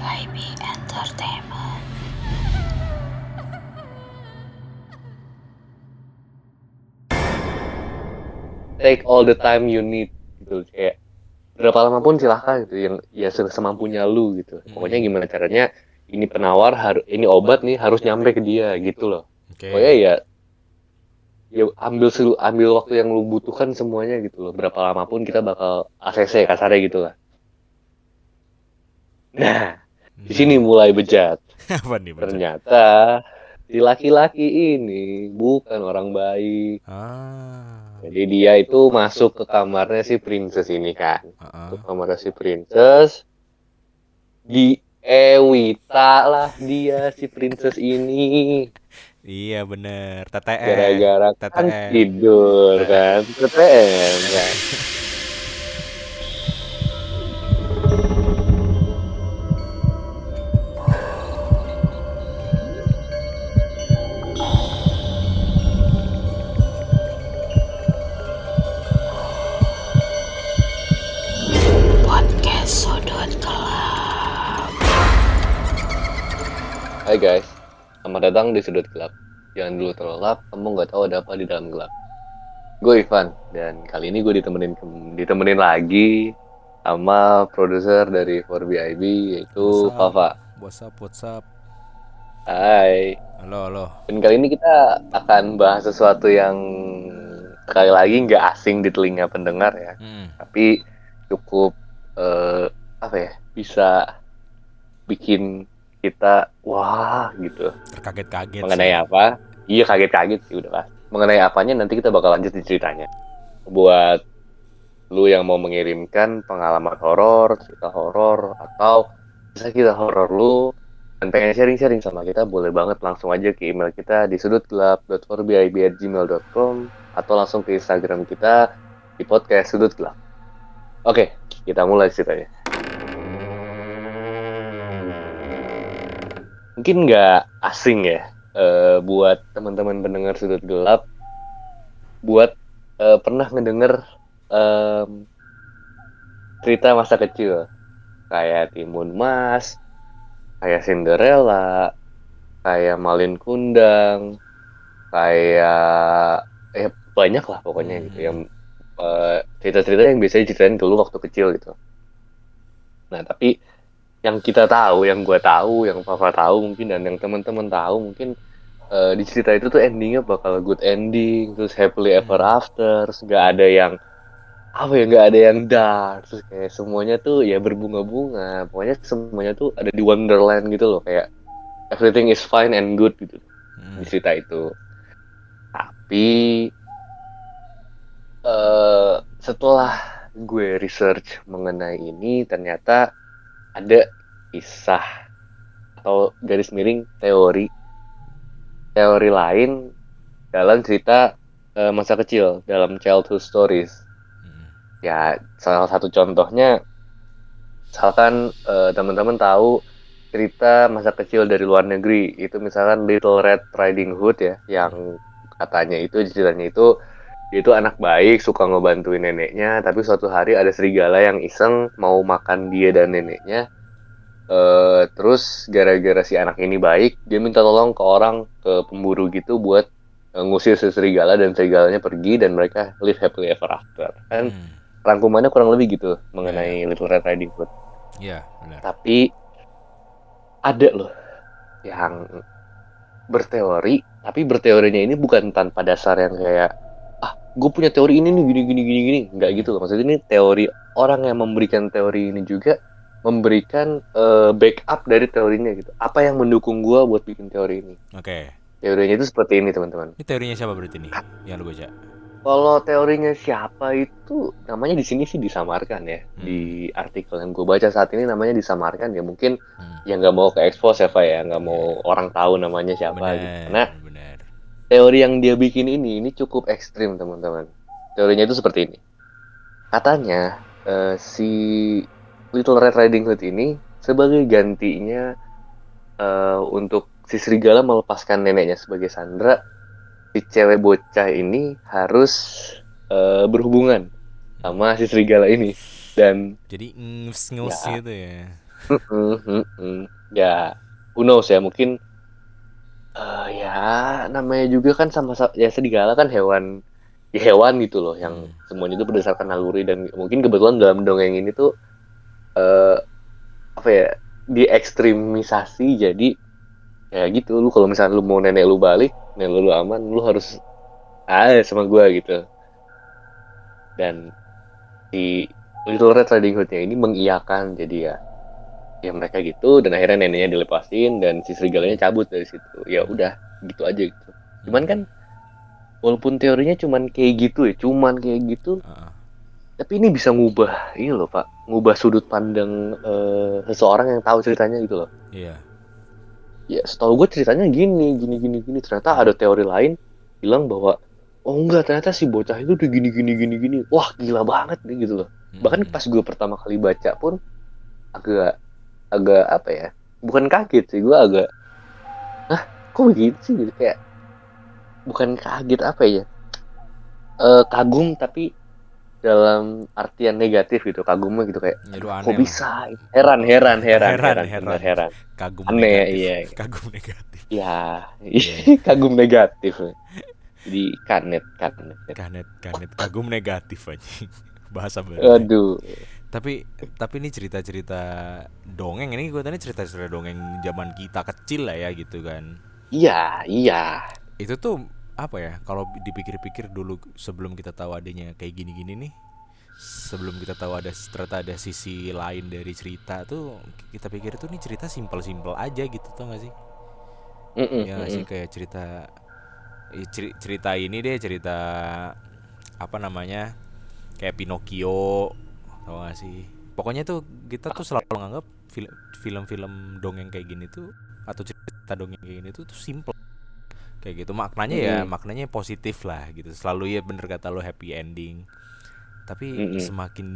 YB Entertainment. Take all the time you need gitu, kayak berapa lama pun silahkan gitu, yang ya semampunya lu gitu. Pokoknya gimana caranya ini penawar ini obat nih harus nyampe ke dia gitu loh. Okay. Pokoknya ya ambil waktu yang lu butuhkan semuanya gitu loh. Berapa lama pun kita bakal ACC kasarnya gitu lah. Nah, di sini mulai bejat. Ternyata si laki-laki ini bukan orang baik. Ah. Jadi dia itu masuk ke kamarnya si princess ini kan. Ke kamarnya si princess. Di Ewita lah dia si princess ini. Iya bener, TTM. Gara-gara TTM. Kan tidur kan, TTM kan. Hai guys, selamat datang di Sudut Gelap. Jangan dulu terlalu gelap, kamu nggak tahu ada apa di dalam gelap. Gue Ivan, dan kali ini gue ditemenin lagi sama produser dari 4BIB, yaitu Fafa. What's up? Hai. Halo. Dan kali ini kita akan bahas sesuatu yang sekali lagi nggak asing di telinga pendengar ya, tapi cukup bisa bikin kita wah gitu. Terkaget-kaget. Mengenai sih. Apa? Iya kaget-kaget sih udah lah. Mengenai apanya nanti kita bakal lanjut di ceritanya. Buat lu yang mau mengirimkan pengalaman horor, cerita horor atau kisah horor lu dan pengen sharing-sharing sama kita, boleh banget langsung aja ke email kita di sudutgelap.forbib@gmail.com atau langsung ke Instagram kita di podcast Sudut Gelap. Oke, kita mulai ceritanya. Mungkin nggak asing ya buat teman-teman pendengar Sudut Gelap, buat pernah ngedenger cerita masa kecil kayak Timun Mas, kayak Cinderella, kayak Malin Kundang, kayak banyak lah pokoknya gitu yang cerita-cerita yang biasanya diceritain dulu waktu kecil gitu. Nah tapi yang kita tahu, yang gue tahu, yang Papa tahu mungkin, dan yang teman-teman tahu mungkin di cerita itu tuh endingnya bakal good ending, terus happily ever after, terus nggak ada yang dark, terus kayak semuanya tuh ya berbunga-bunga, pokoknya semuanya tuh ada di wonderland gitu loh, kayak everything is fine and good gitu di cerita itu. Tapi setelah gue research mengenai ini, ternyata ada kisah atau garis miring teori lain dalam cerita masa kecil, dalam childhood stories. Ya salah satu contohnya misalkan teman-teman tahu cerita masa kecil dari luar negeri itu misalkan Little Red Riding Hood ya, yang katanya itu ceritanya itu dia itu anak baik, suka ngebantuin neneknya, tapi suatu hari ada serigala yang iseng mau makan dia dan neneknya. Terus gara-gara si anak ini baik, dia minta tolong ke pemburu gitu buat ngusir si serigala, dan serigalanya pergi dan mereka live happily ever after. Kan rangkumannya kurang lebih gitu mengenai Little Red Riding Hood. Iya, benar. Tapi ada loh yang berteori, tapi berteorinya ini bukan tanpa dasar yang kayak gue punya teori ini nih gini. Nggak gitu loh, maksudnya ini teori orang yang memberikan teori ini juga memberikan backup dari teorinya gitu. Apa yang mendukung gue buat bikin teori ini? Oke. Teorinya itu seperti ini teman-teman. Ini teorinya siapa berarti nih yang lu baca? Kalau teorinya siapa itu namanya di sini sih disamarkan ya. Di artikel yang gue baca saat ini namanya disamarkan ya, mungkin yang nggak mau ke expose ya, nggak mau orang tahu namanya siapa gitu. Bener. Teori yang dia bikin ini cukup ekstrim teman-teman. Teorinya itu seperti ini. Katanya si Little Red Riding Hood ini sebagai gantinya untuk si serigala melepaskan neneknya sebagai sandera, si cewek bocah ini harus berhubungan sama si serigala ini. Dan jadi ngus-ngus gitu ya. Ya, who knows ya, mungkin ya namanya juga kan sama ya serigala kan hewan gitu loh, yang semuanya itu berdasarkan naluri, dan mungkin kebetulan dalam dongeng ini tuh apa ya, diekstremisasi. Jadi ya gitu, lu kalau misalnya lu mau nenek lu balik, nenek lu aman, lu harus sama gue gitu. Dan si Little Red Riding Hood-nya ini mengiyakan, jadi ya mereka gitu, dan akhirnya neneknya dilepasin dan si serigalanya cabut dari situ. Ya udah, gitu aja gitu. Cuman kan walaupun teorinya cuman kayak gitu, tapi ini bisa ngubah ini loh Pak, ngubah sudut pandang seseorang yang tahu ceritanya gitu loh. Iya. Ya setahu gue ceritanya gini, ternyata ada teori lain bilang bahwa oh enggak, ternyata si bocah itu tuh gini. Wah, gila banget nih gitu loh. Bahkan pas gue pertama kali baca pun agak apa ya, bukan kaget sih, gue agak kok begitu sih gitu, kayak bukan kaget apa ya, kagum tapi dalam artian negatif gitu, kagumnya gitu kayak kok bisa, heran. Kagum aneh, negatif. Iya. Kagum negatif. Ya, kagum negatif. Jadi kanet kagum negatif aja. Bahasa baru. Aduh. Tapi ini cerita-cerita dongeng, ini gue tadi cerita-cerita dongeng zaman kita kecil lah ya gitu kan. Iya. Itu tuh apa ya, kalau dipikir-pikir dulu sebelum kita tahu adanya kayak gini-gini nih, sebelum kita tahu ternyata ada sisi lain dari cerita tuh, kita pikir tuh nih cerita simpel-simpel aja gitu, tau gak sih? Ya gak sih, kayak cerita ini deh, cerita apa namanya, kayak Pinocchio, tau gak sih? Pokoknya tuh kita tuh selalu nganggap film-film dongeng kayak gini tuh, atau cerita dongeng kayak gini tuh simpel kayak gitu, maknanya maknanya positif lah gitu, selalu ya, bener kata lo, happy ending. Tapi semakin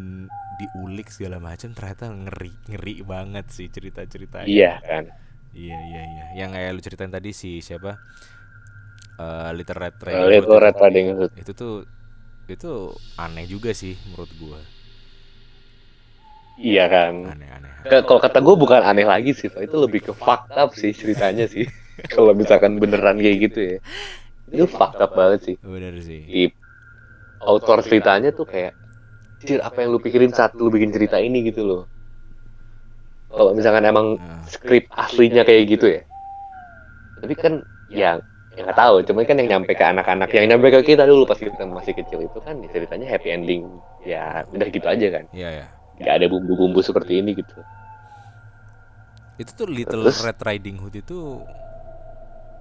diulik segala macam, ternyata ngeri banget sih cerita-ceritanya. Iya kan yang kayak lu ceritain tadi si siapa, Little Red Riding Hood itu aneh juga sih menurut gua. Iya kan, aneh kalau kata gua bukan aneh lagi sih, itu lebih ke fucked up sih ceritanya sih. Kalau misalkan beneran kayak gitu ya, itu fucked up banget sih. Bener sih. Autor ceritanya tuh kayak, apa yang lu pikirin saat lu bikin cerita ini gitu loh. Kalau misalkan emang skrip aslinya kayak gitu ya. Tapi kan yang nggak tahu, cuman kan yang nyampe ke anak-anak, yang nyampe ke kita dulu pas kita masih kecil itu kan ceritanya happy ending. Ya udah gitu aja kan. Iya. Nggak ada bumbu-bumbu seperti ini gitu. Itu tuh Little Red Riding Hood itu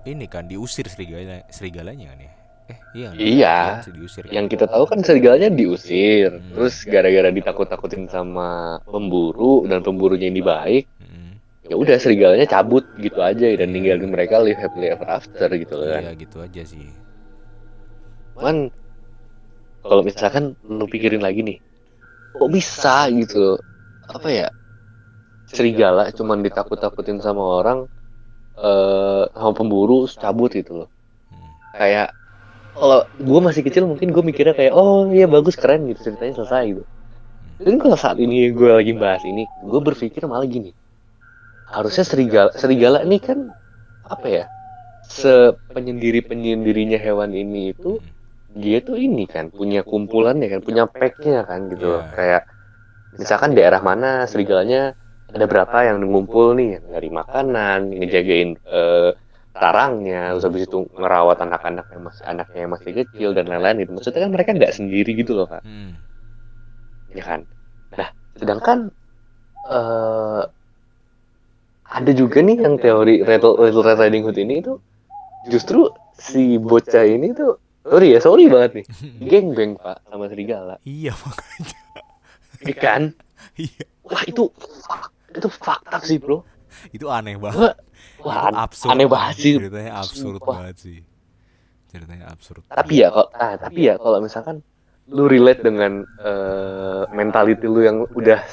ini kan diusir serigalanya kan ya? Iya, diusir, kan? Yang kita tahu kan serigalanya diusir, terus gara-gara ditakut-takutin sama pemburu, dan pemburunya ini baik, ya udah serigalanya cabut gitu aja, dan ninggalin mereka live happily ever after gitu kan? Iya, gitu aja sih. Man, kalau misalkan lu pikirin lagi nih, kok bisa gitu? Apa ya? Serigala cuman ditakut-takutin sama orang, sama pemburu cabut gitu loh. Kayak kalau gue masih kecil mungkin gue mikirnya kayak oh iya bagus, keren gitu, ceritanya selesai gitu. Dan kalau saat ini gue lagi bahas ini, gue berpikir malah gini, harusnya serigala ini kan apa ya, sepenyendiri-penyendirinya hewan ini itu, dia tuh ini kan punya kumpulannya kan, punya pack-nya kan gitu loh. Kayak misalkan daerah mana serigalanya ada berapa yang ngumpul nih, dari makanan, ngejagain tarangnya, terus habis itu ngerawat anaknya yang masih kecil dan lain-lain gitu. Maksudnya kan mereka nggak sendiri gitu loh Kak. Ya kan. Nah, sedangkan ada juga nih yang teori Little Red Riding Hood ini itu justru si bocah ini tuh sorry banget nih, gengbeng Pak sama serigala. Iya makanya. Iya kan? Iya. Wah itu fakta sih bro. Itu aneh banget. Wah aneh banget sih. Ceritanya absurd banget sih. Tapi ya kalau misalkan lu relate dengan mentality lu yang udah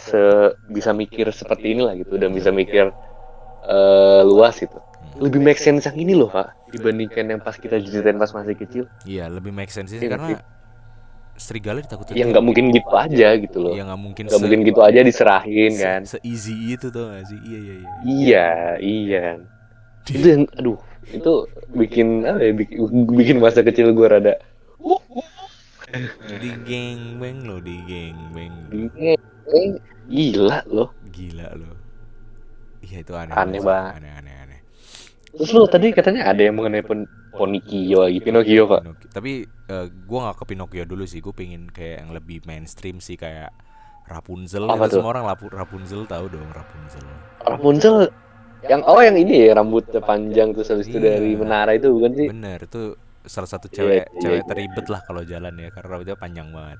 bisa mikir seperti inilah gitu, udah bisa mikir luas gitu. Lebih make sense yang ini loh Pak, dibandingkan yang pas kita ceritain pas masih kecil. Iya lebih make sense sih, karena serigala ditakutin. Ya nggak mungkin gitu aja gitu loh. Ya nggak mungkin. Nggak mungkin gitu aja diserahin kan. Se-easy itu tuh nggak sih? Iya. Itu yang, aduh, itu bikin apa ya? Bikin masa kecil gue rada. Di geng beng. Gila loh. Iya itu aneh banget. Terus lo tadi katanya ada yang mengenai Pinocchio lagi, Pinocchio Pak. Tapi gue nggak ke Pinocchio dulu sih, gue pengen kayak yang lebih mainstream sih kayak Rapunzel. Apa semua orang Rapunzel tahu dong Rapunzel. Rapunzel yang yang ini ya rambutnya panjang terus habis itu dari menara itu bukan sih? Bener, itu salah satu cewek teribet lah kalau jalan ya karena rambutnya panjang banget.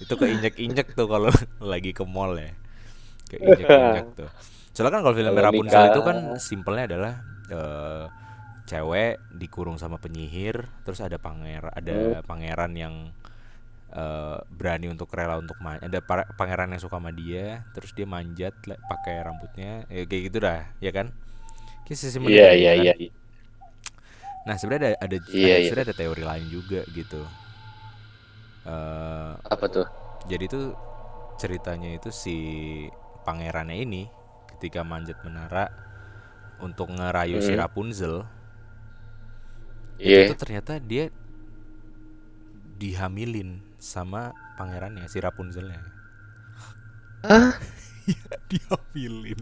Itu keinjek-injek tuh kalau lagi ke mall ya. Keinjek-injek tuh. Soalnya kan kalau film Rapunzel itu kan simpelnya adalah cewek dikurung sama penyihir, terus ada pangeran yang berani untuk rela untuk ada pangeran yang suka sama dia, terus dia manjat pakai rambutnya, ya kayak gitu dah, ya kan? Iya. Nah sebenarnya ada teori lain juga gitu. Apa tuh? Jadi tuh ceritanya itu si pangerannya ini ketika manjat menara untuk ngerayu si Rapunzel, itu ternyata dia dihamilin sama pangerannya si Rapunzelnya. Hah? Iya dihamilin.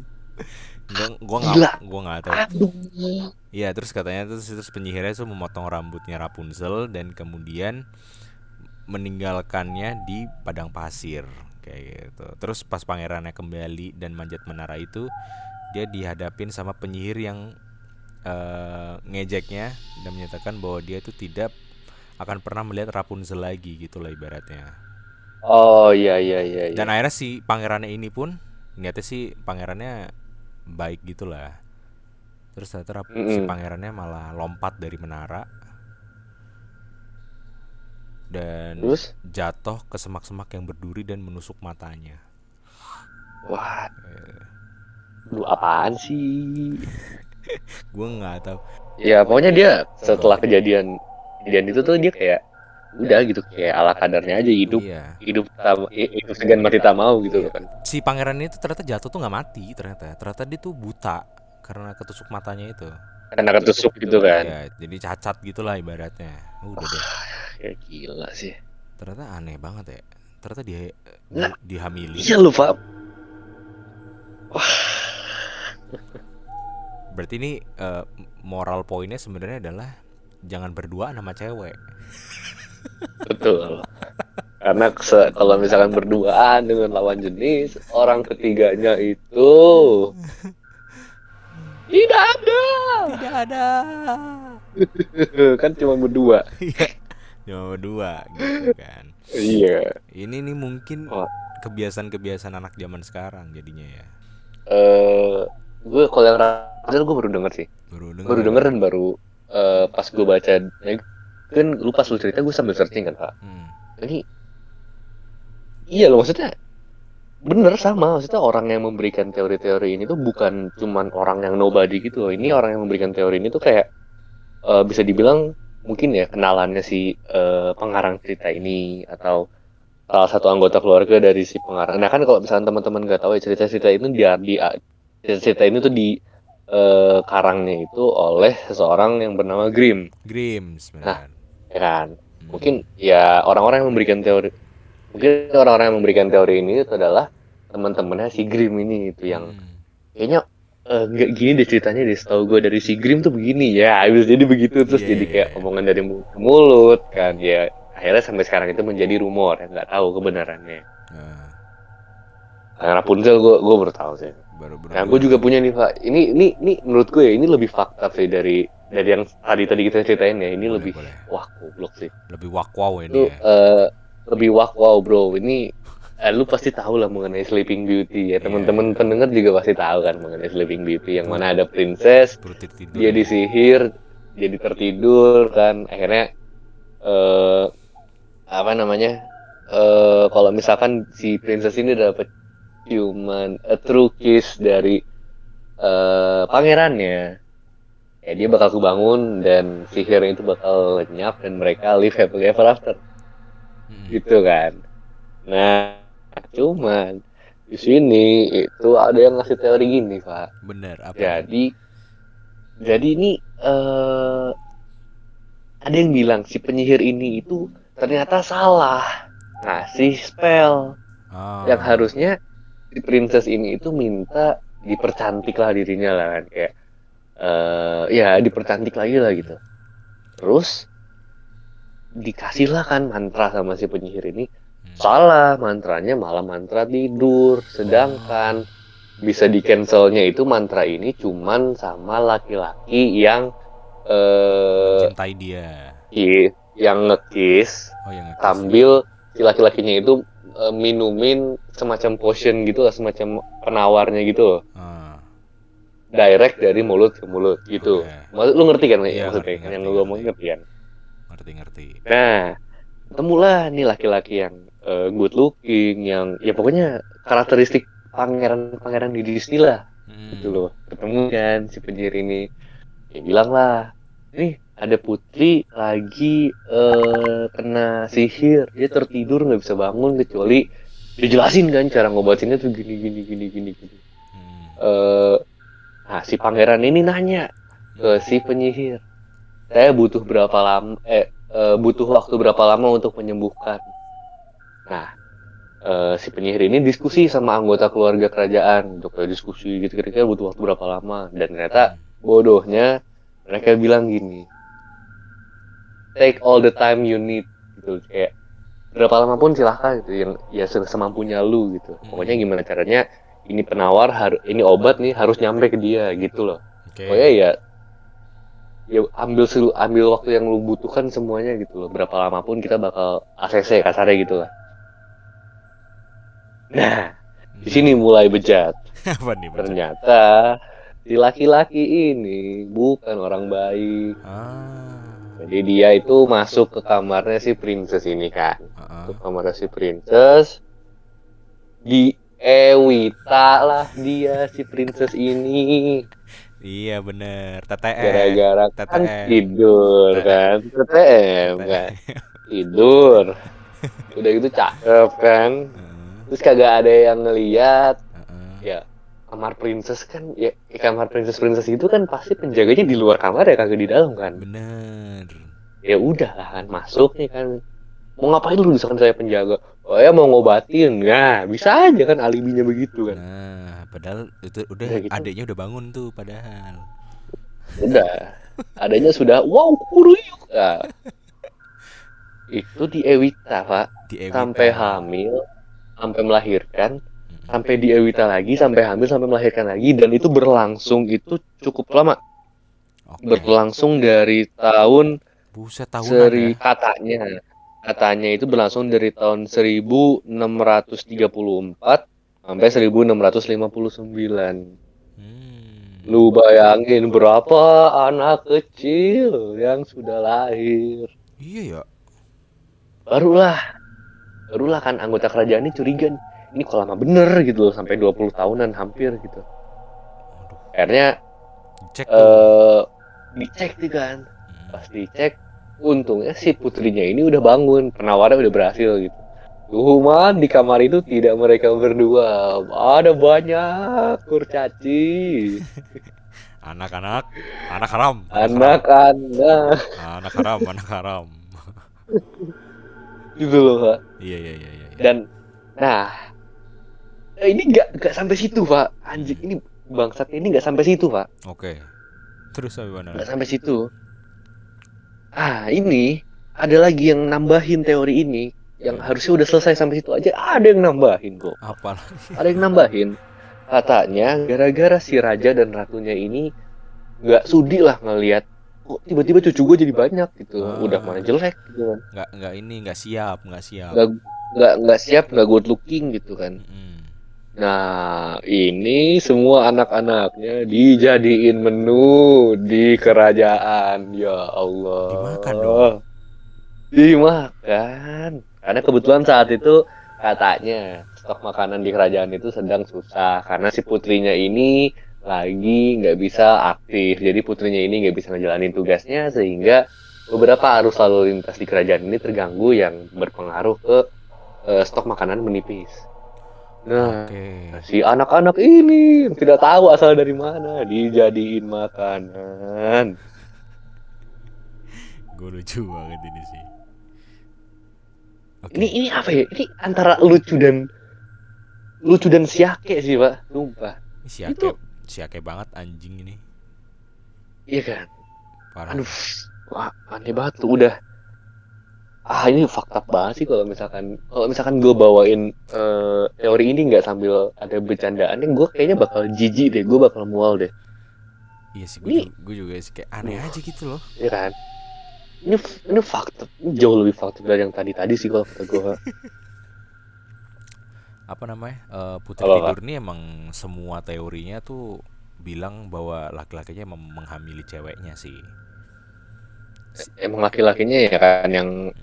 Gua nggak tahu. Iya terus katanya terus penyihirnya itu memotong rambutnya Rapunzel dan kemudian meninggalkannya di padang pasir. Kayak gitu. Terus pas pangerannya kembali dan manjat menara itu dia dihadapin sama penyihir yang ngejeknya dan menyatakan bahwa dia itu tidak akan pernah melihat Rapunzel lagi gitu lah ibaratnya. Oh iya. Dan akhirnya si pangerannya ini pun niatnya si pangerannya baik gitu lah. Terus ternyata si pangerannya malah lompat dari menara dan terus jatuh ke semak-semak yang berduri dan menusuk matanya. Wah. Lu apaan sih? Gue nggak tahu. Ya pokoknya dia setelah kejadian itu tuh dia kayak udah gitu kayak ala kadarnya aja hidup segan mati tak mau gitu kan. Si pangeran ini tuh ternyata jatuh tuh nggak mati ternyata dia tuh buta karena ketusuk matanya itu. Karena ketusuk gitu kan. Ya, jadi cacat gitulah ibaratnya. Udah deh. Ya gila sih. Ternyata aneh banget ya. Ternyata dia dihamili. Iya lu Pak. Wah. Berarti ini moral poinnya sebenarnya adalah jangan berduaan sama cewek. Betul. Karena kalau misalkan berduaan dengan lawan jenis, orang ketiganya itu Tidak ada. Kan cuma berdua. Gitu kan. Iya. Ini nih mungkin kebiasaan-kebiasaan anak zaman sekarang jadinya ya. Gue kalau yang Rapunzel gue baru denger sih. Baru denger dan pas gue baca kan lupa lu cerita gue sambil searching kan Pak. Ini iya loh maksudnya. Bener sama, maksudnya orang yang memberikan teori-teori ini tuh bukan cuman orang yang nobody gitu loh. Ini orang yang memberikan teori ini tuh kayak bisa dibilang mungkin ya kenalannya si pengarang cerita ini atau salah satu anggota keluarga dari si pengarang. Nah kan kalau misalnya teman-teman nggak tahu ya cerita-cerita itu cerita ini tuh dikarangnya itu oleh seseorang yang bernama Grimm sebenarnya. Nah, ya kan mungkin ya orang-orang yang memberikan teori. Mungkin orang-orang yang memberikan teori ini itu adalah teman-temannya si Grimm ini itu yang kayaknya nggak gini deh ceritanya deh setahu gue dari si Grimm tuh begini ya habis jadi begitu terus jadi kayak omongan dari mulut kan ya akhirnya sampai sekarang itu menjadi rumor yang nggak tahu kebenarannya. Nah, Rapunzel gue baru tahu sih. Nah gue juga punya nih Pak ini menurut gue ya ini lebih fakta sih dari yang tadi kita ceritain ya ini boleh. Wah goblok sih lebih wow ini itu, ya. Lebih wow bro, ini lu pasti tahu lah mengenai Sleeping Beauty ya teman-teman pendengar juga pasti tahu kan mengenai Sleeping Beauty yang mana ada princess dia disihir jadi tertidur kan akhirnya kalau misalkan si princess ini dapat ciuman a true kiss dari pangerannya ya dia bakal kebangun dan sihirnya itu bakal lenyap dan mereka live happily ever after. gitu kan. Nah, cuman di sini itu ada yang ngasih teori gini, Pak. Bener, apa? Jadi ini ada yang bilang si penyihir ini itu ternyata salah ngasih spell. Yang harusnya si princess ini itu minta dipercantik lah dirinya lah kan, kayak ya dipercantik lagi lah gitu. Terus dikasihlah kan mantra sama si penyihir ini. Salah mantranya, malah mantra tidur. Sedangkan bisa di-cancelnya itu mantra ini cuman sama laki-laki yang cintai dia. Yang nge-kiss. Oh, yang nge-kiss. Sambil si laki-lakinya itu minumin semacam potion gitu lah, semacam penawarnya gitu. Direct dari mulut ke mulut gitu. Okay. Lu ngerti kan ya, maksudnya? Ngerti, yang lu ngomong ngerti kan? Ngerti. Nah, ketemulah nih laki-laki yang good looking, yang ya pokoknya karakteristik pangeran-pangeran di Disney lah. Gitu loh. Ketemu kan si penyihir ini. Ya bilang lah, nih ada putri lagi kena sihir. Dia tertidur gak bisa bangun kecuali dijelasin kan cara ngobatinnya tuh gini. Nah si pangeran ini nanya ke si penyihir, saya butuh berapa lama butuh waktu berapa lama untuk menyembuhkan. Nah, si penyihir ini diskusi sama anggota keluarga kerajaan untuk diskusi gitu, kira-kira butuh waktu berapa lama. Dan ternyata bodohnya mereka bilang gini, take all the time you need gitu, kayak berapa lama pun silahkan gitu, yang ya semampunya lu gitu. Pokoknya gimana caranya ini penawar ini obat nih harus nyampe ke dia gitu loh. Okay. Pokoknya ya ambil waktu yang lu butuhkan semuanya gitu loh, berapa lama pun kita bakal ACC kasarnya gitu lah. Nah, di sini mulai bejat. Ternyata si laki-laki ini bukan orang baik. Jadi dia itu masuk ke kamarnya si princess ini kan. Ke kamarnya si princess, diewita lah dia si princess ini. Iya bener, TTM. Gara-gara kan tidur kan, TTM kan, tidur. Udah gitu cakep kan, terus kagak ada yang ngeliat. Ya kamar princess kan, ya kamar princess itu kan pasti penjaganya di luar kamar ya, kagak di dalam kan. Bener. Ya udah kan, masuk nih kan. Mau ngapain lu misalkan saya penjaga? Oh ya mau ngobatin, nah bisa aja kan alibinya begitu kan. Nah padahal itu udah ya, gitu. Adeknya udah bangun tuh padahal. Udah, adeknya sudah wow kuruyuk. Nah, itu diewita Pak, sampai hamil, sampai melahirkan, sampai diewita lagi, sampai hamil, sampai melahirkan lagi, dan itu berlangsung itu cukup lama. Okay. Berlangsung dari tahun, buset tahunan ya. Katanya itu berlangsung dari tahun 1634 sampai 1659. Lu bayangin berapa anak kecil yang sudah lahir. Iya ya. Barulah kan anggota kerajaan ini curiga, ini kok lama bener gitu loh, sampai 20 tahunan hampir gitu. Akhirnya dicek sih kan. Pas dicek, untungnya si putrinya ini udah bangun, penawarnya udah berhasil gitu. Cuman di kamar itu tidak mereka berdua, ada banyak kurcaci. Anak haram. Gitu loh Pak. Iya. Dan nah ini nggak sampai situ Pak. Anjing ini bangsat ini nggak sampai situ Pak. Oke. Terus sampai mana? Nggak sampai situ. Ah ini ada lagi yang nambahin teori ini, yang harusnya udah selesai sampai situ aja, ada yang nambahin kok. Apa? Ada yang nambahin, katanya gara-gara si raja dan ratunya ini nggak sudi lah ngelihat, kok tiba-tiba cucu gue jadi banyak gitu, udah mana jelek gitu kan? Nggak siap, nggak good looking gitu kan. Nah, ini semua anak-anaknya dijadiin menu di kerajaan. Ya Allah. Dimakan dong. Dimakan. Karena kebetulan saat itu katanya stok makanan di kerajaan itu sedang susah. Karena si putrinya ini lagi nggak bisa aktif. Jadi putrinya ini nggak bisa ngejalanin tugasnya, sehingga Beberapa arus lalu lintas di kerajaan ini terganggu yang berpengaruh ke stok makanan menipis. Nah, si anak-anak ini tidak tahu asal dari mana dijadiin makanan. Gue lucu banget ini sih. Okay. Ini apa ya? Ini antara lucu dan siake sih, Pak. Sumpah. Siake banget anjing ini. Iya kan? Parah. Aduh. Wah, aneh banget tuh udah. Ah, ini fakta banget sih kalau misalkan gue bawain teori ini nggak sambil ada bercandaannya, gue kayaknya bakal jijik deh, gue bakal mual deh. Iya sih, gue juga sih kayak aneh aja gitu loh. Iya kan? Ini fakta, ini jauh lebih fakta dari yang tadi sih kalau kata gue. Apa namanya? Putri Halo, tidur ini emang semua teorinya tuh bilang bahwa laki-lakinya menghamili ceweknya sih. Emang laki-lakinya ya kan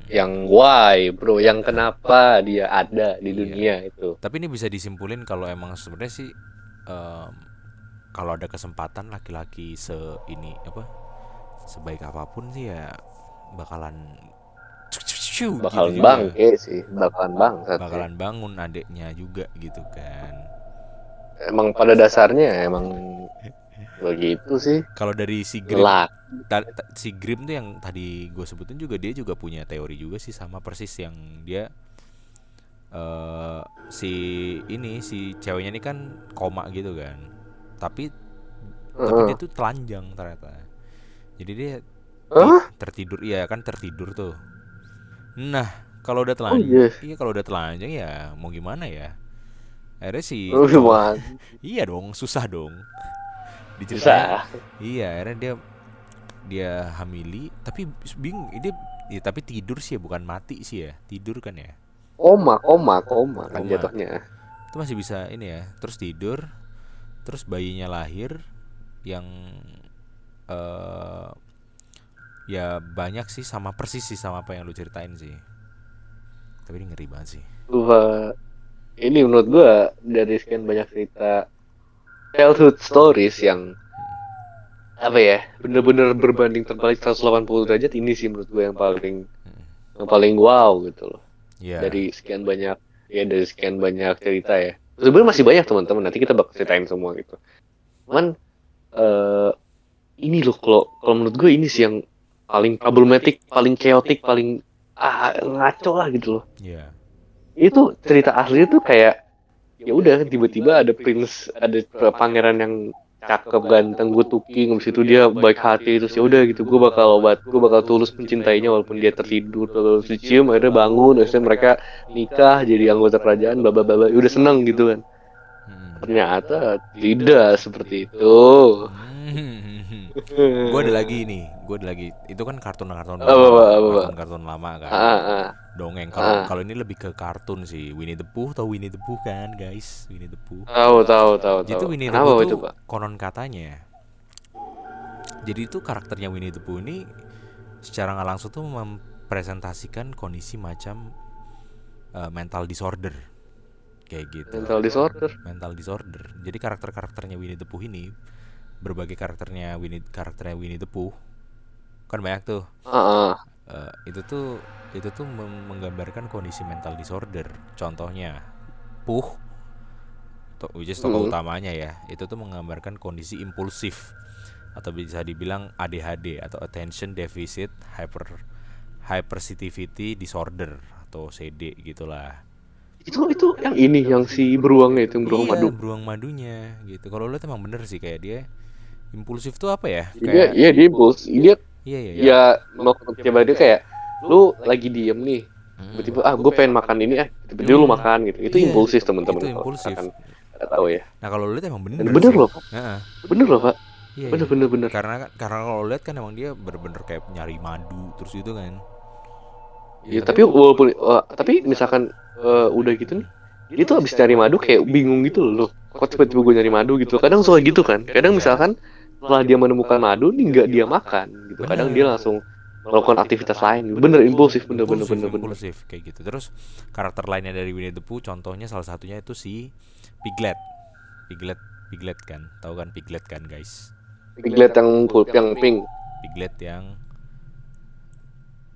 yang why bro, yang kenapa dia ada di dunia itu. Tapi ini bisa disimpulin kalau emang sebenarnya sih kalau ada kesempatan laki-laki sebaik apapun sih ya bakalan gitu bangke juga. Sih, bakalan bangun adeknya juga gitu kan. Emang pada dasarnya emang begitu sih. Kalau dari si Grimm, si Grimm tuh yang tadi gue sebutin juga, dia juga punya teori juga sih sama persis yang dia si ceweknya ini kan koma gitu kan. Tapi dia tuh telanjang ternyata. Jadi dia tertidur, iya kan tertidur tuh. Nah, kalau udah telanjang, kalau udah telanjang ya mau gimana ya? Akhirnya iya dong, susah dong. Diceritain, iya, akhirnya dia hamili, tapi bingung ini ya, tapi tidur sih ya, bukan mati sih ya, tidur kan ya. Koma kan jatuhnya. Itu masih bisa ini ya, terus tidur, terus bayinya lahir yang ya banyak sih sama persis sih sama apa yang lu ceritain sih. Tapi ini ngeri banget sih. Ini menurut gua dari sekian banyak cerita childhood stories yang apa ya, bener-bener berbanding terbalik 180 derajat, ini sih menurut gue yang paling wow gitu loh. Yeah. Dari sekian banyak cerita ya. Sebenarnya masih banyak teman-teman, nanti kita bakal ceritain semua gitu. Cuman ini loh, kalau menurut gue ini sih yang paling problematic, paling chaotic, paling ngaco lah gitu loh. Yeah. Itu cerita aslinya tuh kayak ya udah tiba-tiba ada prince, ada pangeran yang cakep ganteng, gue tuking, habis itu dia baik hati, terus ya udah gitu, gue bakal tulus mencintainya walaupun dia tertidur, terus dicium, akhirnya bangun, terusnya mereka nikah jadi anggota kerajaan, bla bla bla, udah seneng gitu kan. Ternyata tidak seperti itu. Gue ada lagi itu kan kartun lama kan. Dongeng. Kalau ini lebih ke kartun sih. Winnie the Pooh kan guys, Winnie the Pooh. Tahu. Itu Winnie the Pooh itu konon katanya. Jadi itu karakternya Winnie the Pooh ini secara nggak langsung tuh mempresentasikan kondisi macam mental disorder kayak gitu. Mental disorder. Jadi karakternya Winnie the Pooh ini, berbagai karakternya Winnie the Pooh kan banyak tuh. Itu tuh menggambarkan kondisi mental disorder. Contohnya Pooh, which is tokoh utamanya ya, itu tuh menggambarkan kondisi impulsif atau bisa dibilang ADHD atau attention deficit hypersensitivity disorder atau CD gitulah. Itu yang ini yang si beruangnya itu, yang beruang madu. Iya, beruang madunya gitu. Kalau lu emang bener sih kayak dia impulsif tuh apa ya? Kayak iya dia impuls. Iya. Ya melakukan coba dia kayak lu lagi diem nih. Tiba-tiba gue pengen makan ini tiba-tiba lu makan gitu. Itu impulsif teman-teman. Itu impulsif. Enggak tahu ya. Nah, kalau lu lihat emang bener loh. Heeh. Bener loh, Pak. Iya, bener. Karena kalau lihat kan emang dia bener-bener kayak nyari madu terus itu kan. Iya, tapi walaupun tapi misalkan udah gitu nih, dia tuh abis nyari madu kayak bingung gitu loh, kok tiba-tiba gue nyari madu gitu. Kadang soal gitu kan, kadang misalkan setelah dia menemukan madu nih nggak dia makan gitu, kadang dia langsung melakukan aktivitas lain. Bener impulsif, bener impulsif kayak gitu. Terus karakter lainnya dari Winnie the Pooh, contohnya salah satunya itu si Piglet kan, tahu kan Piglet kan guys? Piglet yang pink. Piglet yang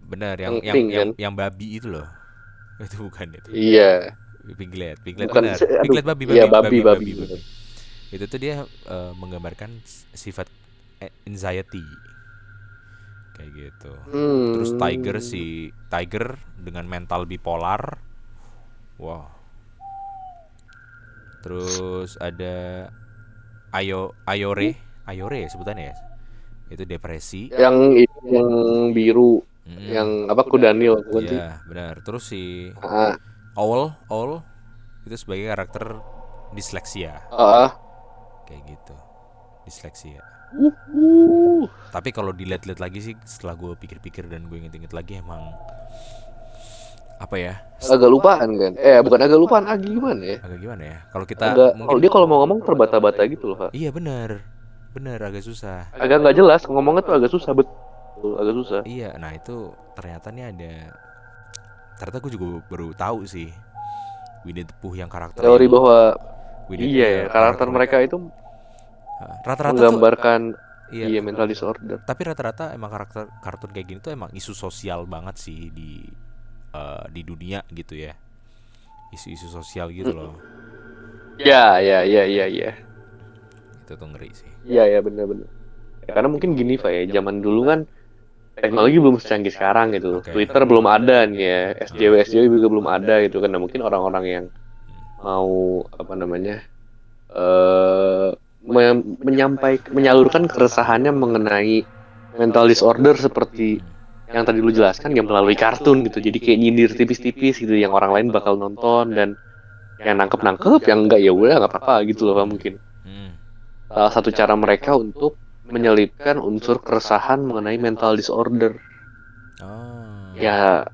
Benar, yang babi itu loh. Itu bukan itu. Iya. Piglet bukan, benar. Aduh, Piglet babi. Itu tuh dia menggambarkan sifat anxiety. Kayak gitu. Terus Tiger dengan mental bipolar. Wow. Terus ada Eeyore sebutannya ya. Itu depresi. Yang biru, yang apa kudanil. Iya, benar. Terus si Owl itu sebagai karakter disleksia. Kayak gitu. Disleksia. Tapi kalau dilihat-lihat lagi sih, setelah gue pikir-pikir dan gue inget-inget lagi, emang apa ya? Agak lupaan kan? Bukan agak lupaan, agak gimana ya? Kalau kita kalau dia kalau mau ngomong terbata-bata gitu loh, Pak. Iya, benar, agak susah. Agak nggak jelas, ngomongnya tuh agak susah, betul, agak susah. Iya, nah itu ternyata nih ternyata gue juga baru tahu sih, Winnie the Pooh yang karakter teori bahwa karakter mereka itu rata-rata menggambarkan mental disorder. Tapi rata-rata emang karakter kartun kayak gini tuh emang isu sosial banget sih di dunia gitu ya. Isu-isu sosial gitu loh. Ya. Itu tuh ngeri sih. Iya, benar. Ya, karena mungkin gini Pak ya, zaman dulu kan teknologi belum secanggih sekarang gitu. Okay. Twitter belum ada nih ya, SJW juga belum ada gitu kan. Nah, mungkin orang-orang yang mau apa namanya? menyalurkan keresahannya mengenai mental disorder seperti yang tadi lu jelaskan, yang melalui kartun gitu. Jadi kayak nyindir tipis-tipis gitu, yang orang lain bakal nonton, dan yang nangkep, yang enggak ya udah enggak apa-apa gitu loh Pak. Mungkin salah satu cara mereka untuk menyelipkan unsur keresahan mengenai mental disorder. Ya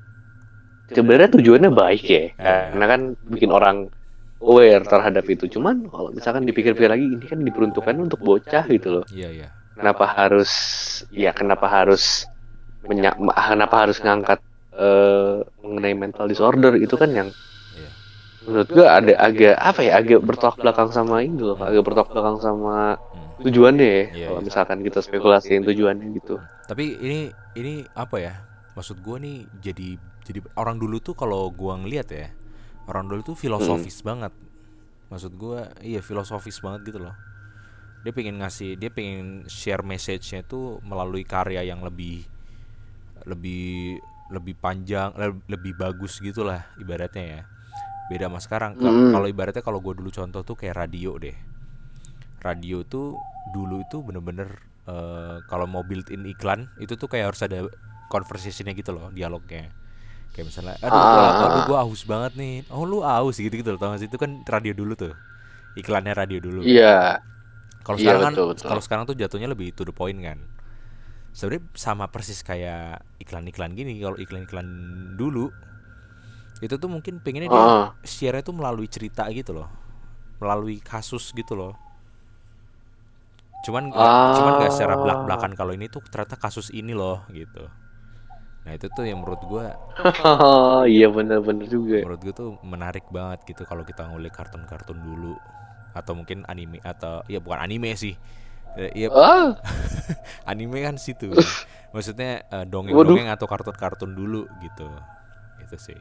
sebenarnya tujuannya baik ya, karena kan bikin orang aware terhadap itu. Cuman kalau misalkan dipikir-pikir lagi, ini kan diperuntukkan untuk bocah gitu loh. Iya. Kenapa harus ngangkat mengenai mental disorder itu kan, yang menurut gue ada agak bertolak belakang sama ini loh, agak bertolak belakang sama tujuannya ya. Kalau misalkan kita spekulasiin tujuannya gitu. Tapi ini apa ya? Maksud gue nih, jadi orang dulu tuh kalau gue ngelihat ya, orang dulu tuh filosofis banget. Maksud gue, filosofis banget gitu loh. Dia pengen share message-nya tuh melalui karya yang lebih panjang, lebih bagus gitu lah ibaratnya ya. Beda sama sekarang. Kalau ibaratnya, kalau gue dulu contoh tuh kayak radio deh. Radio tuh dulu itu bener-bener kalau mau built-in iklan, itu tuh kayak harus ada conversation-nya gitu loh, dialognya. Kayak misalnya, aduh gue aus banget nih. Oh lu aus gitu-gitu loh, tau gak sih? Itu kan radio dulu tuh, iklannya radio dulu. Iya. Kalau sekarang kan, kalau sekarang tuh jatuhnya lebih to the point kan. Sebenarnya sama persis kayak iklan-iklan gini. Kalau iklan-iklan dulu itu tuh mungkin pengennya dia share-nya tuh melalui cerita gitu loh, melalui kasus gitu loh. Cuman gak secara belak-belakan. Kalau ini tuh ternyata kasus ini loh gitu. Nah itu tuh yang menurut gue iya benar juga. Menurut gue tuh menarik banget gitu kalau kita ngulik kartun-kartun dulu, atau mungkin anime, atau bukan anime sih. Anime kan situ. Maksudnya dongeng-dongeng atau kartun-kartun dulu gitu. Itu sih.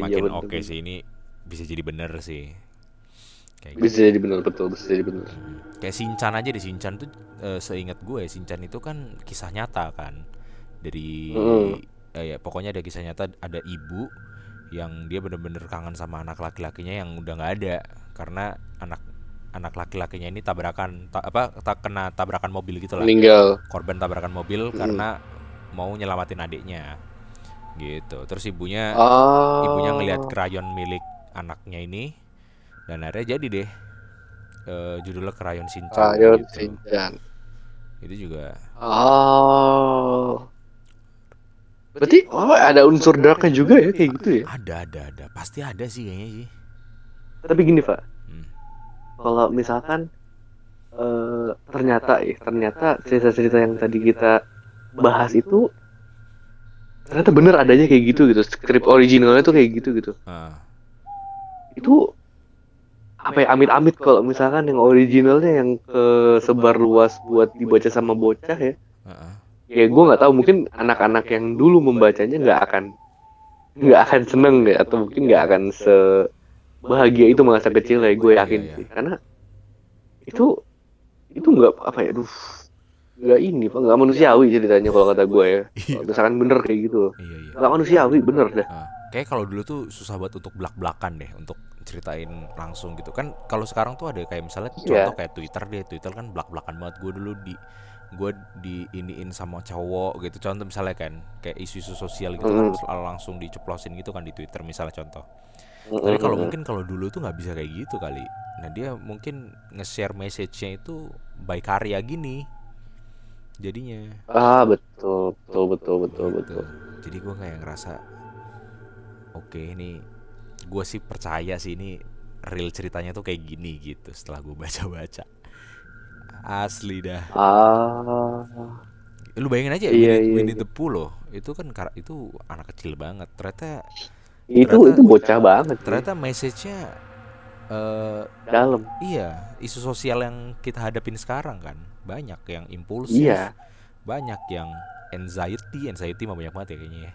Makin oke sih, ini bisa jadi bener sih. Kayak bisa gitu. Jadi benar, betul, bisa jadi benar. Kayak Shinchan aja deh, Shinchan tuh seingat gue Shinchan itu kan kisah nyata kan. Dari pokoknya ada kisah nyata, ada ibu yang dia benar-benar kangen sama anak laki-lakinya yang udah enggak ada karena anak laki-lakinya ini kena tabrakan mobil gitu lah. Meninggal. Korban tabrakan mobil karena mau nyelamatin adiknya. Gitu. Terus ibunya ngelihat krayon milik anaknya ini. Dan akhirnya jadi deh judulnya Crayon Shinchan. Crayon Shinchan. Itu juga. Oh. Berarti ada unsur darknya juga ya kayak gitu ya? Ada. Pasti ada sih kayaknya sih. Tapi gini Pak, kalau misalkan ternyata cerita-cerita yang tadi kita bahas itu ternyata bener adanya kayak gitu. Skrip originalnya tuh kayak gitu. Itu apa ya, amit-amit kalau misalkan yang originalnya yang kesebar luas buat dibaca sama bocah ya. ya gue nggak tahu, mungkin anak-anak yang dulu membacanya nggak akan seneng deh, atau mungkin nggak akan sebahagia itu masa kecil ya, gue yakin sih, karena itu nggak apa ya, aduh, nggak ini pak, nggak manusiawi ceritanya kalau kata gue ya, misalkan bener kayak gitu, nggak manusiawi bener dah. Kayak kalau dulu tuh susah banget untuk blak-blakan deh, untuk ceritain langsung gitu kan. Kalau sekarang tuh ada kayak misalnya contoh kayak Twitter deh, Twitter kan blak-blakan banget. Gue dulu gue diiniin sama cowok gitu, contoh misalnya kan kayak isu-isu sosial gitu kan langsung diceplosin gitu kan di Twitter misalnya contoh. Tapi kalau mungkin kalau dulu tuh nggak bisa kayak gitu kali. Nah dia mungkin nge-share message-nya itu by karya gini jadinya. Ah betul. Jadi gue kayak ngerasa oke, ini gue sih percaya sih ini real ceritanya tuh kayak gini gitu setelah gue baca-baca. Asli dah. Lu bayangin aja Winnie the Pooh loh. Itu kan itu anak kecil banget. Ternyata itu bocah banget. Ternyata message-nya dalam. Iya, isu sosial yang kita hadapin sekarang kan banyak yang impulsif. Iya. Banyak yang anxiety mah banyak banget ya kayaknya ya.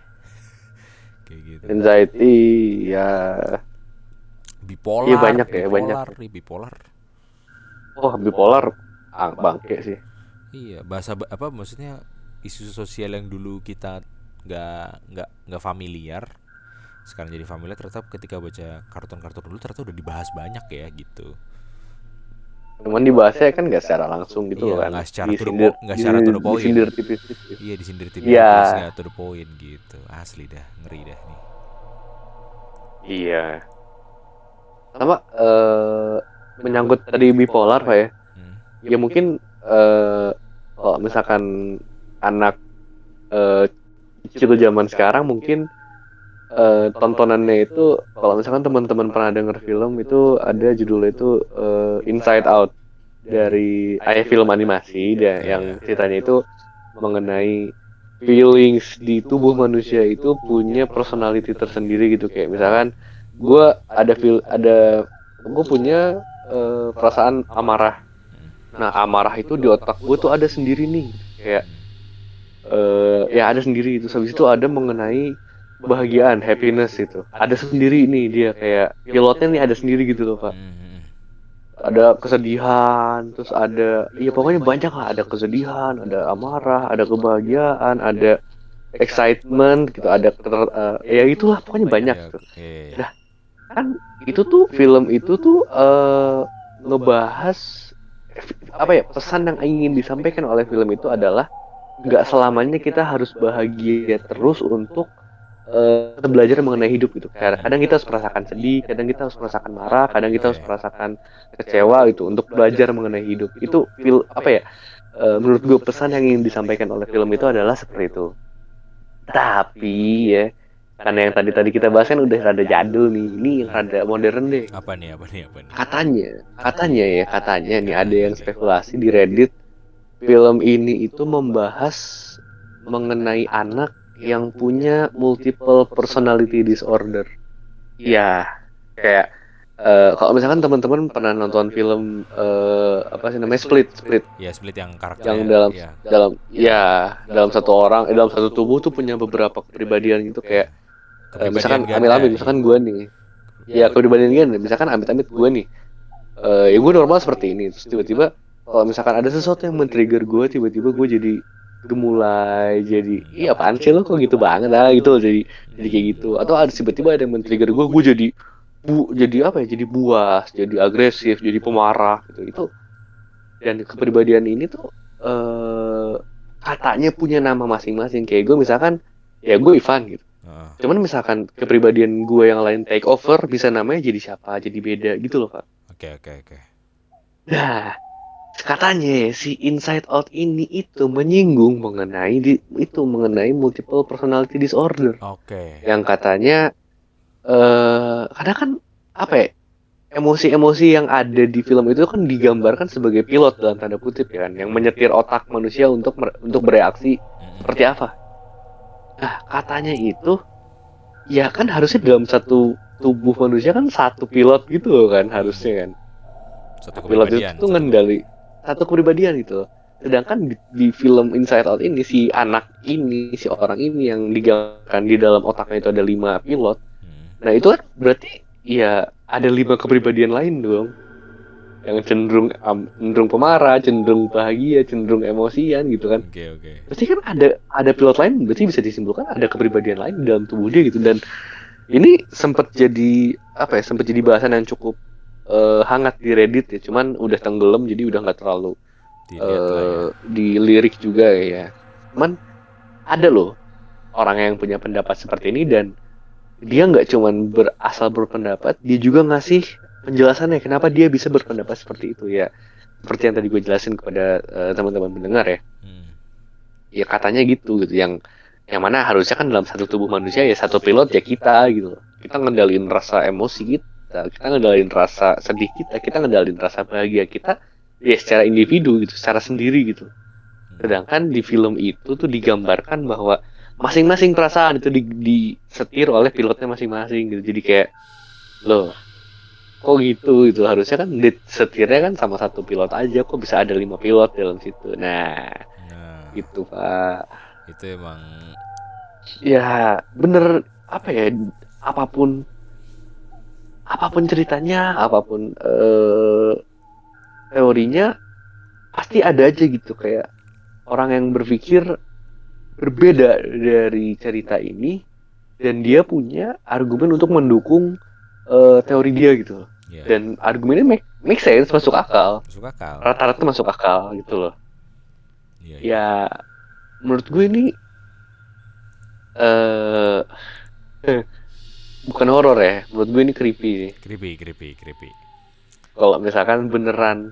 Kayak gitu. Anxiety ya. Bipolar. Iya banyak. Bipolar. Oh, bipolar. Bangke sih. Iya, bahasa apa maksudnya isu sosial yang dulu kita enggak familiar. Sekarang jadi familiar, ternyata ketika baca kartun-kartun dulu ternyata udah dibahas banyak ya gitu. Cuman dibahasnya kan enggak secara langsung gitu kan. Enggak secara to the point. Disindir tipis-tipis. Iya, disindir tipis-tipis ya to the point gitu. Asli dah, ngeri dah nih. Iya. Sama menyangkut tadi bipolar Pak ya. Ya mungkin kalau misalkan anak kecil zaman sekarang mungkin tontonannya itu, kalau misalkan teman-teman pernah denger film itu ada judulnya itu Inside Out dari film animasi dia, yang ceritanya itu mengenai feelings di tubuh manusia itu punya personality tersendiri gitu. Kayak misalkan gue punya perasaan amarah. Nah amarah itu di otak gue tuh ada sendiri nih, kayak ya ada sendiri itu. Habis itu ada mengenai kebahagiaan, happiness itu ada sendiri nih, dia kayak pilotnya nih ada sendiri gitu loh Pak. Ada kesedihan, terus ada ya pokoknya banyak lah, ada kesedihan, ada amarah, ada kebahagiaan, ada excitement gitu, ada ya itulah pokoknya banyak gitu. Nah kan itu tuh film itu tuh ngebahas apa ya, pesan yang ingin disampaikan oleh film itu adalah nggak selamanya kita harus bahagia terus untuk belajar mengenai hidup gitu. Kadang kita harus merasakan sedih, kadang kita harus merasakan marah, kadang kita harus merasakan kecewa gitu untuk belajar mengenai hidup. Itu menurut gue pesan yang ingin disampaikan oleh film itu adalah seperti itu. Tapi ya karena yang tadi kita bahas kan udah rada jadul nih, ini yang rada modern deh. Apa nih? Katanya nih ada yang spekulasi di Reddit, film ini itu membahas mengenai anak yang punya multiple personality disorder. Ya, kayak kalau misalkan teman-teman pernah nonton film Split. Ya, Split yang karakter yang dalam satu orang, dalam satu tubuh tuh punya beberapa kepribadian gitu kayak. Misalkan gue nih, ya kepribadian misalkan amit-amit gue nih, ya gue normal seperti ini. Terus tiba-tiba kalau misalkan ada sesuatu yang men-trigger gue, tiba-tiba gue jadi gemulai, jadi iya apaan sih lo kok gitu banget lah gitu, jadi kayak gitu. Atau ada tiba-tiba ada yang men-trigger gue jadi buas, jadi agresif, jadi pemarah gitu. Itu dan kepribadian ini tuh katanya punya nama masing-masing. Kayak gue misalkan ya gue Ivan gitu. Cuman misalkan kepribadian gue yang lain take over, bisa namanya jadi siapa, jadi beda gitu loh Pak. Oke. Nah, katanya si Inside Out ini itu menyinggung mengenai multiple personality disorder. Oke. Yang katanya karena kan apa ya, emosi-emosi yang ada di film itu kan digambarkan sebagai pilot dalam tanda kutip ya kan, yang menyetir otak manusia untuk bereaksi seperti apa. Nah, katanya itu ya kan harusnya dalam satu tubuh manusia kan satu pilot gitu loh kan harusnya kan. Satu pilot itu ngendali satu kepribadian gitu. Sedangkan di film Inside Out ini, si anak ini, si orang ini yang digambarkan di dalam otaknya itu ada 5 pilot. Nah itu kan berarti ya ada 5 kepribadian lain dong. Yang cenderung pemarah, cenderung bahagia, cenderung emosian gitu kan. Okay. Berarti kan ada pilot lain, berarti bisa disimpulkan ada kepribadian lain di dalam tubuh dia gitu. Dan ini sempat jadi bahasan yang cukup hangat di Reddit ya. Cuman udah tenggelam jadi udah nggak terlalu dilirik juga ya. Cuman ada loh orang yang punya pendapat seperti ini, dan dia nggak cuman asal berpendapat, dia juga ngasih penjelasannya kenapa dia bisa berpendapat seperti itu ya. Seperti yang tadi gue jelasin kepada teman-teman pendengar ya. Ya katanya gitu yang mana harusnya kan dalam satu tubuh manusia ya satu pilot ya kita gitu. Kita ngendalin rasa emosi kita ngendalin rasa sedih kita ngendalin rasa bahagia kita ya secara individu gitu, secara sendiri gitu. Sedangkan di film itu tuh digambarkan bahwa masing-masing perasaan itu disetir oleh pilotnya masing-masing gitu. Jadi kayak loh kok gitu itu harusnya kan setirnya kan sama satu pilot aja, kok bisa ada 5 pilot dalam situ. Nah. Gitu Pak. Itu emang ya bener apapun ceritanya, apapun teorinya pasti ada aja gitu kayak orang yang berpikir berbeda dari cerita ini dan dia punya argumen untuk mendukung teori dia gitu. Yeah. Dan argumennya make sense, masuk akal. Rata-rata masuk akal gitu loh. Yeah. Ya menurut gue ini bukan horor ya. Menurut gue ini creepy. Kalau misalkan beneran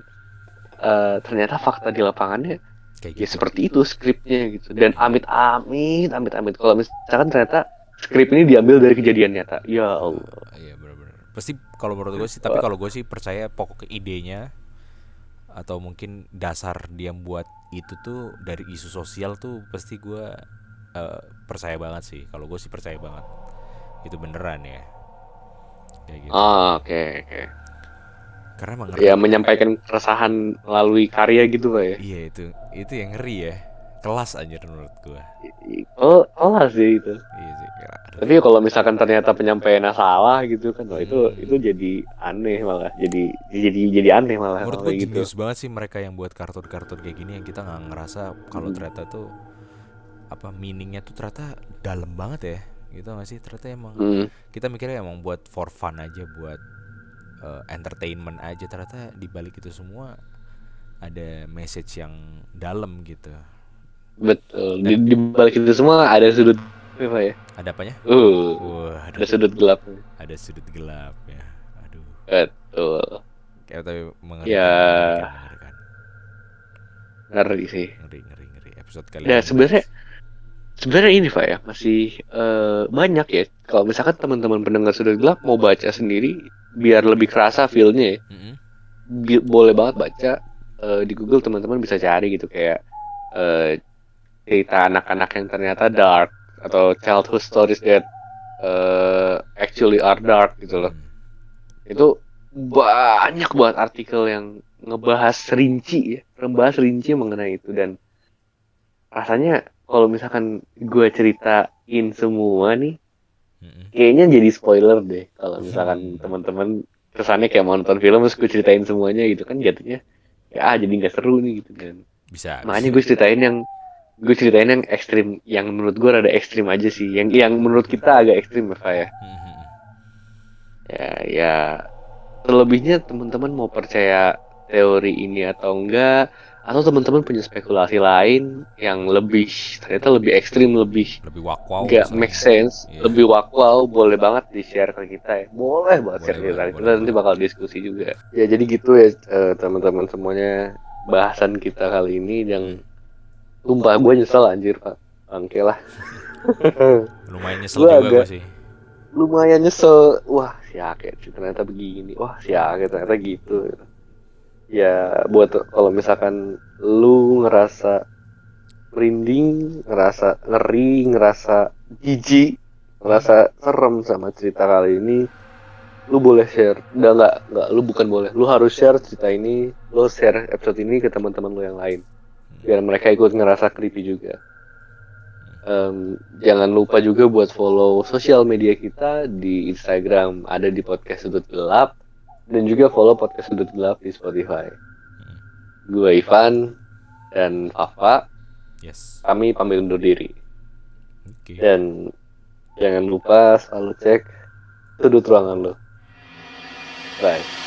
ternyata fakta di lapangannya kayak gitu. Ya seperti itu skripnya gitu. Dan amit-amit kalau misalkan ternyata skrip ini diambil dari kejadian nyata. Ya Allah. Iya benar-benar. Pasti kalau menurut gue sih, tapi kalau gue sih percaya pokok idenya atau mungkin dasar dia buat itu tuh dari isu sosial tuh pasti gue percaya banget sih. Kalau gue sih percaya banget. Itu beneran ya. Kayak gitu. Oke. Karena emang ngeri. Ya menyampaikan keresahan melalui karya gitu Pak ya. Iya itu yang ngeri ya. Kelas aja menurut gua. Kelas sih itu. Iya sih. Tapi kalau misalkan ternyata penyampaiannya salah gitu kan, itu jadi aneh malah. Jadi aneh malah. Menurut gua gitu. Jenius banget sih mereka yang buat kartun-kartun kayak gini yang kita nggak ngerasa kalau ternyata tuh meaningnya tuh ternyata dalam banget ya. Gitu nggak sih? Ternyata emang kita mikirnya emang buat for fun aja, buat entertainment aja, ternyata di balik itu semua ada message yang dalam gitu. Betul. Di balik itu semua ada sudut apa ya? Ada apanya? Ada sudut gelap. Ada sudut gelap ya. Aduh. Betul. Kayak tapi mengerikan. Ya. Ngeri sih. Ngeri. Episode kali ini. Nah, sebenarnya ini Pak ya masih banyak ya. Kalau misalkan teman-teman pendengar Sudut Gelap mau baca sendiri biar lebih kerasa feel-nya ya. Boleh banget baca di Google, teman-teman bisa cari gitu kayak cerita anak-anak yang ternyata dark atau childhood stories that actually are dark gitu loh. Itu banyak banget artikel yang ngebahas rinci mengenai itu, dan rasanya kalau misalkan gue ceritain semua nih kayaknya jadi spoiler deh. Kalau misalkan teman-teman kesannya kayak mau nonton film terus gue ceritain semuanya gitu kan, jatuhnya ya jadi nggak seru nih gitu kan. Bisa. Makanya gue ceritain yang ekstrim, yang menurut gue rada ekstrim aja sih, yang menurut kita agak ekstrim ya. Ya terlebihnya teman-teman mau percaya teori ini atau enggak, atau teman-teman punya spekulasi lain yang lebih ternyata lebih ekstrim, lebih wakwau, nggak make sense, lebih wakwau, boleh banget di share ke kita ya, boleh banget share ke kita, nanti bakal diskusi juga ya. Jadi gitu ya teman-teman semuanya bahasan kita kali ini yang sumpah gue nyesel anjir Pak, bangke lah. Lumayan nyesel juga gue sih. Lumayan nyesel, wah siaket ternyata begini, wah siaket ternyata gitu. Ya buat kalau misalkan lu ngerasa merinding, ngerasa ngeri, ngerasa jijik, ngerasa serem sama cerita kali ini, lu boleh share. Enggak, lu bukan boleh. Lu harus share cerita ini, lu share episode ini ke teman-teman lu yang lain. biar mereka ikut ngerasa creepy juga. Jangan lupa juga buat follow sosial media kita di Instagram, ada di podcast Sudut Gelap, dan juga follow podcast Sudut Gelap di Spotify. Gue Ivan dan Fafa. Yes. Kami pamit undur diri. Okay. Dan jangan lupa selalu cek sudut ruangan lo. Bye.